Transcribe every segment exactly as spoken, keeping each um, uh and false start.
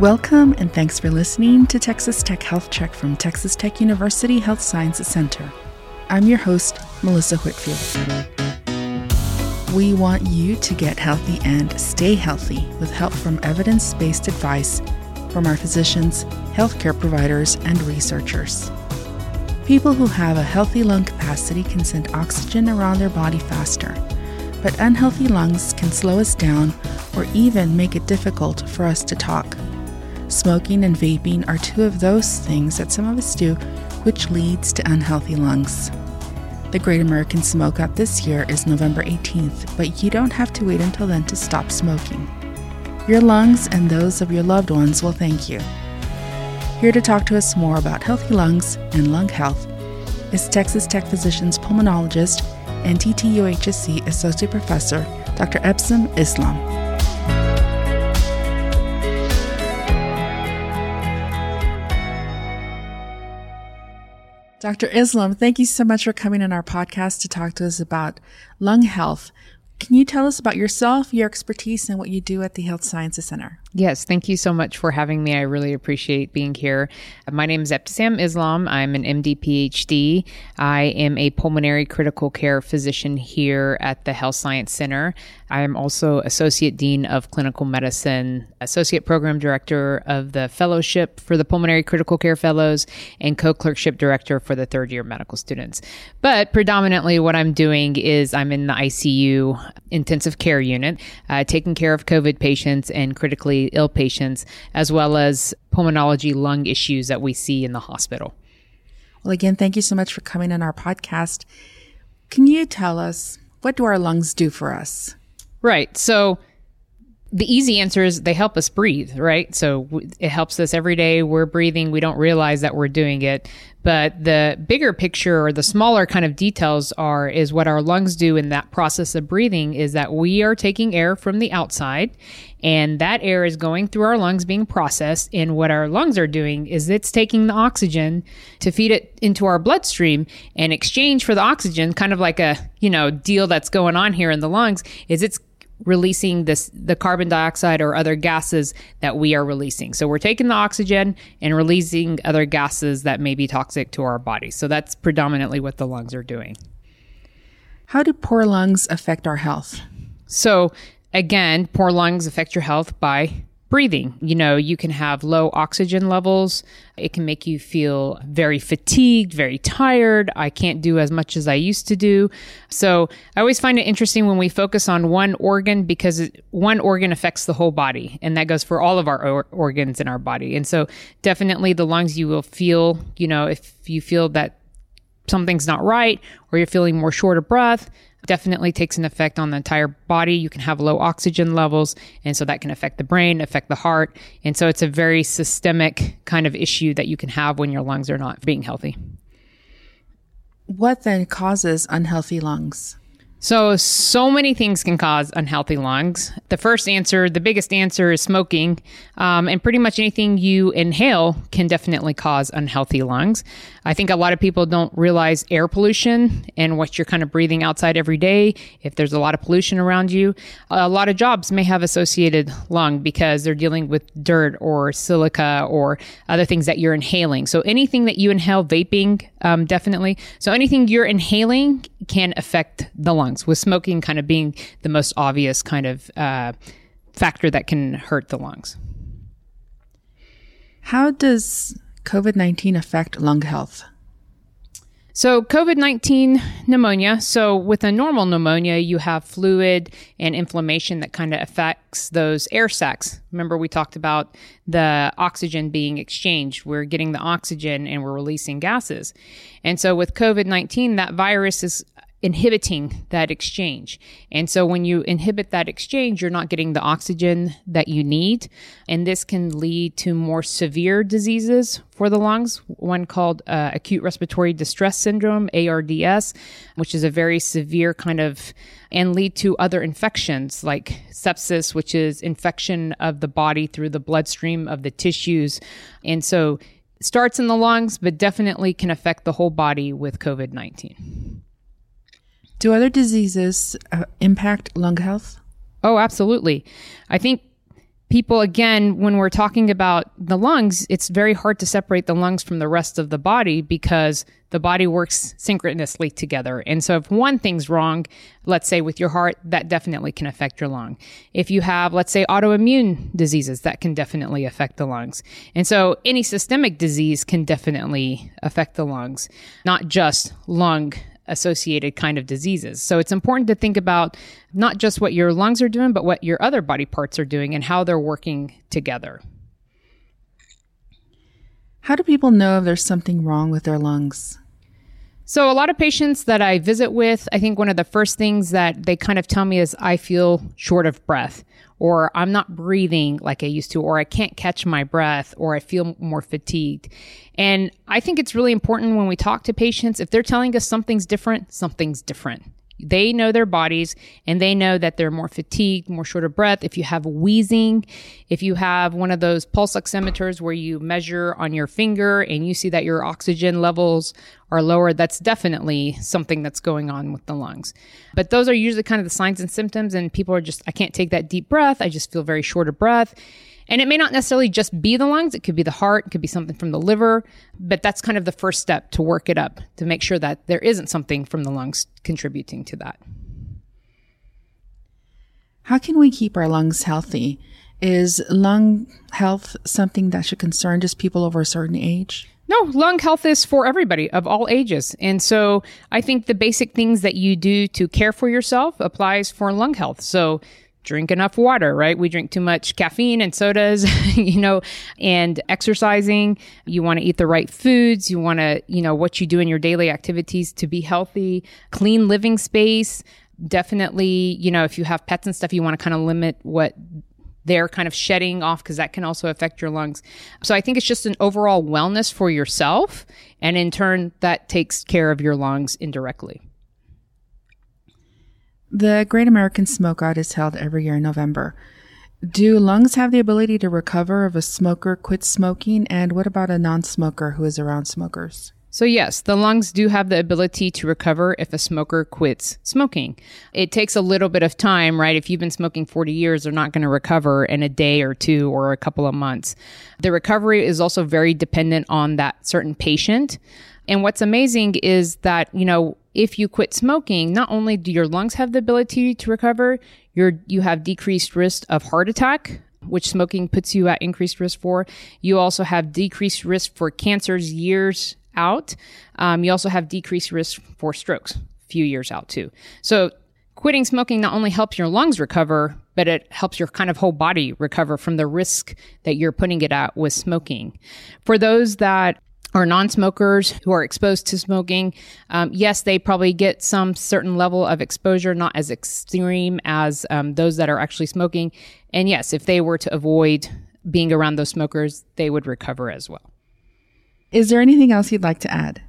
Welcome and thanks for listening to Texas Tech Health Check from Texas Tech University Health Sciences Center. I'm your host, Melissa Whitfield. We want you to get healthy and stay healthy with help from evidence-based advice from our physicians, healthcare providers, and researchers. People who have a healthy lung capacity can send oxygen around their body faster, but unhealthy lungs can slow us down or even make it difficult for us to talk. Smoking and vaping are two of those things that some of us do, which leads to unhealthy lungs. The Great American Smokeout this year is November eighteenth, but you don't have to wait until then to stop smoking. Your lungs and those of your loved ones will thank you. Here to talk to us more about healthy lungs and lung health is Texas Tech Physicians Pulmonologist and T T U H S C Associate Professor, Doctor Ebtisam Islam. Doctor Islam, thank you so much for coming on our podcast to talk to us about lung health. Can you tell us about yourself, your expertise, and what you do at the Health Sciences Center? Yes, thank you so much for having me. I really appreciate being here. My name is Ebtisam Islam. I'm an M D, P H D. I am a pulmonary critical care physician here at the Health Sciences Center. I am also Associate Dean of Clinical Medicine, Associate Program Director of the Fellowship for the Pulmonary Critical Care Fellows, and Co-Clerkship Director for the third-year medical students. But predominantly what I'm doing is I'm in the I C U intensive care unit, uh, taking care of COVID patients and critically ill patients, as well as pulmonology lung issues that we see in the hospital. Well, again, thank you so much for coming on our podcast. Can you tell us, what do our lungs do for us? Right. So the easy answer is they help us breathe, right? So it helps us every day. We're breathing. We don't realize that we're doing it. But the bigger picture, or the smaller kind of details, are is what our lungs do in that process of breathing is that we are taking air from the outside, and that air is going through our lungs, being processed. And what our lungs are doing is it's taking the oxygen to feed it into our bloodstream, and exchange for the oxygen, kind of like a, you know, deal that's going on here in the lungs, is it's releasing this the carbon dioxide or other gases that we are releasing. So we're taking the oxygen and releasing other gases that may be toxic to our body. So that's predominantly what the lungs are doing. How do poor lungs affect our health? So again, poor lungs affect your health by breathing. You know, you can have low oxygen levels. It can make you feel very fatigued, very tired. I can't do as much as I used to do. So I always find it interesting when we focus on one organ, because one organ affects the whole body. And that goes for all of our or- organs in our body. And so definitely the lungs, you will feel, you know, if you feel that something's not right, or you're feeling more short of breath, definitely takes an effect on the entire body. You can have low oxygen levels, and so that can affect the brain, affect the heart. And so it's a very systemic kind of issue that you can have when your lungs are not being healthy. What then causes unhealthy lungs? So, so many things can cause unhealthy lungs. The first answer, the biggest answer, is smoking. Um, and pretty much anything you inhale can definitely cause unhealthy lungs. I think a lot of people don't realize air pollution and what you're kind of breathing outside every day. If there's a lot of pollution around you, a lot of jobs may have associated lung because they're dealing with dirt or silica or other things that you're inhaling. So anything that you inhale, vaping, um, definitely. So anything you're inhaling can affect the lungs, with smoking kind of being the most obvious kind of uh, factor that can hurt the lungs. How does COVID nineteen affect lung health? So COVID nineteen pneumonia. So with a normal pneumonia, you have fluid and inflammation that kind of affects those air sacs. Remember, we talked about the oxygen being exchanged. We're getting the oxygen and we're releasing gases. And so with COVID nineteen, that virus is inhibiting that exchange. And so when you inhibit that exchange, you're not getting the oxygen that you need. And this can lead to more severe diseases for the lungs, one called uh, acute respiratory distress syndrome, A R D S, which is a very severe kind of, and lead to other infections like sepsis, which is infection of the body through the bloodstream of the tissues. And so it starts in the lungs, but definitely can affect the whole body with COVID nineteen. Do other diseases uh, impact lung health? Oh, absolutely. I think people, again, when we're talking about the lungs, it's very hard to separate the lungs from the rest of the body because the body works synchronously together. And so if one thing's wrong, let's say with your heart, that definitely can affect your lung. If you have, let's say, autoimmune diseases, that can definitely affect the lungs. And so any systemic disease can definitely affect the lungs, not just lung associated kind of diseases. So it's important to think about not just what your lungs are doing, but what your other body parts are doing and how they're working together. How do people know if there's something wrong with their lungs? So a lot of patients that I visit with, I think one of the first things that they kind of tell me is, I feel short of breath, or I'm not breathing like I used to, or I can't catch my breath, or I feel more fatigued. And I think it's really important when we talk to patients, if they're telling us something's different, something's different. They know their bodies and they know that they're more fatigued, more short of breath. If you have wheezing, if you have one of those pulse oximeters where you measure on your finger and you see that your oxygen levels are lower, that's definitely something that's going on with the lungs. But those are usually kind of the signs and symptoms, and people are just, I can't take that deep breath. I just feel very short of breath. And it may not necessarily just be the lungs. It could be the heart. It could be something from the liver. But that's kind of the first step to work it up, to make sure that there isn't something from the lungs contributing to that. How can we keep our lungs healthy? Is lung health something that should concern just people over a certain age? No, lung health is for everybody of all ages. And so I think the basic things that you do to care for yourself applies for lung health. So drink enough water, right? We drink too much caffeine and sodas, you know, and exercising. You want to eat the right foods. You want to, you know, what you do in your daily activities to be healthy, clean living space. Definitely, you know, if you have pets and stuff, you want to kind of limit what they're kind of shedding off, because that can also affect your lungs. So I think it's just an overall wellness for yourself. And in turn, that takes care of your lungs indirectly. The Great American Smokeout is held every year in November. Do lungs have the ability to recover if a smoker quits smoking? And what about a non-smoker who is around smokers? So yes, the lungs do have the ability to recover if a smoker quits smoking. It takes a little bit of time, right? If you've been smoking forty years, they're not going to recover in a day or two or a couple of months. The recovery is also very dependent on that certain patient. And what's amazing is that, you know, if you quit smoking, not only do your lungs have the ability to recover, you're, you have decreased risk of heart attack, which smoking puts you at increased risk for. You also have decreased risk for cancers years out. Um, you also have decreased risk for strokes a few years out too. So quitting smoking not only helps your lungs recover, but it helps your kind of whole body recover from the risk that you're putting it at with smoking. For those that or non-smokers who are exposed to smoking, um, yes, they probably get some certain level of exposure, not as extreme as um, those that are actually smoking. And yes, if they were to avoid being around those smokers, they would recover as well. Is there anything else you'd like to add?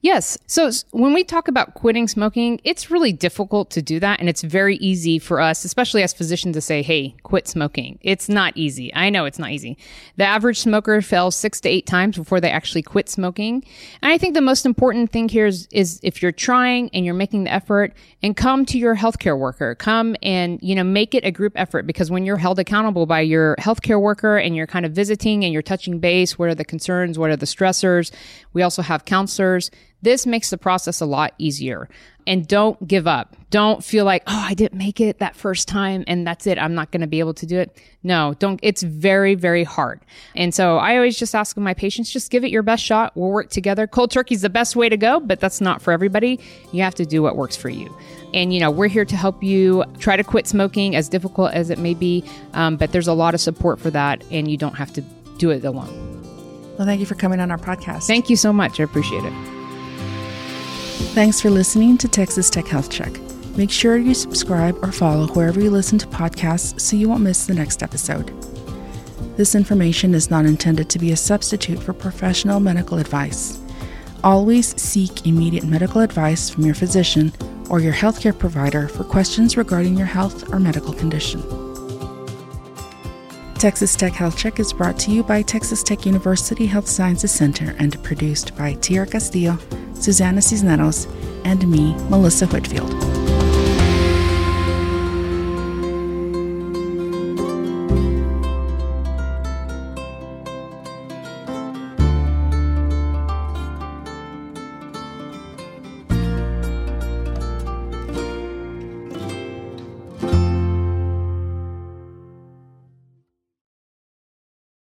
Yes. So when we talk about quitting smoking, it's really difficult to do that. And it's very easy for us, especially as physicians, to say, hey, quit smoking. It's not easy. I know it's not easy. The average smoker fails six to eight times before they actually quit smoking. And I think the most important thing here is, is if you're trying and you're making the effort, and come to your healthcare worker, come and, you know, make it a group effort, because when you're held accountable by your healthcare worker and you're kind of visiting and you're touching base, what are the concerns? What are the stressors? We also have counselors. This makes the process a lot easier. And don't give up. Don't feel like, oh, I didn't make it that first time and that's it. I'm not going to be able to do it. No, don't. It's very, very hard. And so I always just ask my patients, just give it your best shot. We'll work together. Cold turkey is the best way to go, but that's not for everybody. You have to do what works for you. And, you know, we're here to help you try to quit smoking, as difficult as it may be. Um, but there's a lot of support for that, and you don't have to do it alone. Well, thank you for coming on our podcast. Thank you so much. I appreciate it. Thanks for listening to Texas Tech Health Check. Make sure you subscribe or follow wherever you listen to podcasts so you won't miss the next episode. This information is not intended to be a substitute for professional medical advice. Always seek immediate medical advice from your physician or your healthcare provider for questions regarding your health or medical condition. Texas Tech Health Check is brought to you by Texas Tech University Health Sciences Center and produced by Tiara Castillo, Susana Cisneros, and me, Melissa Whitfield.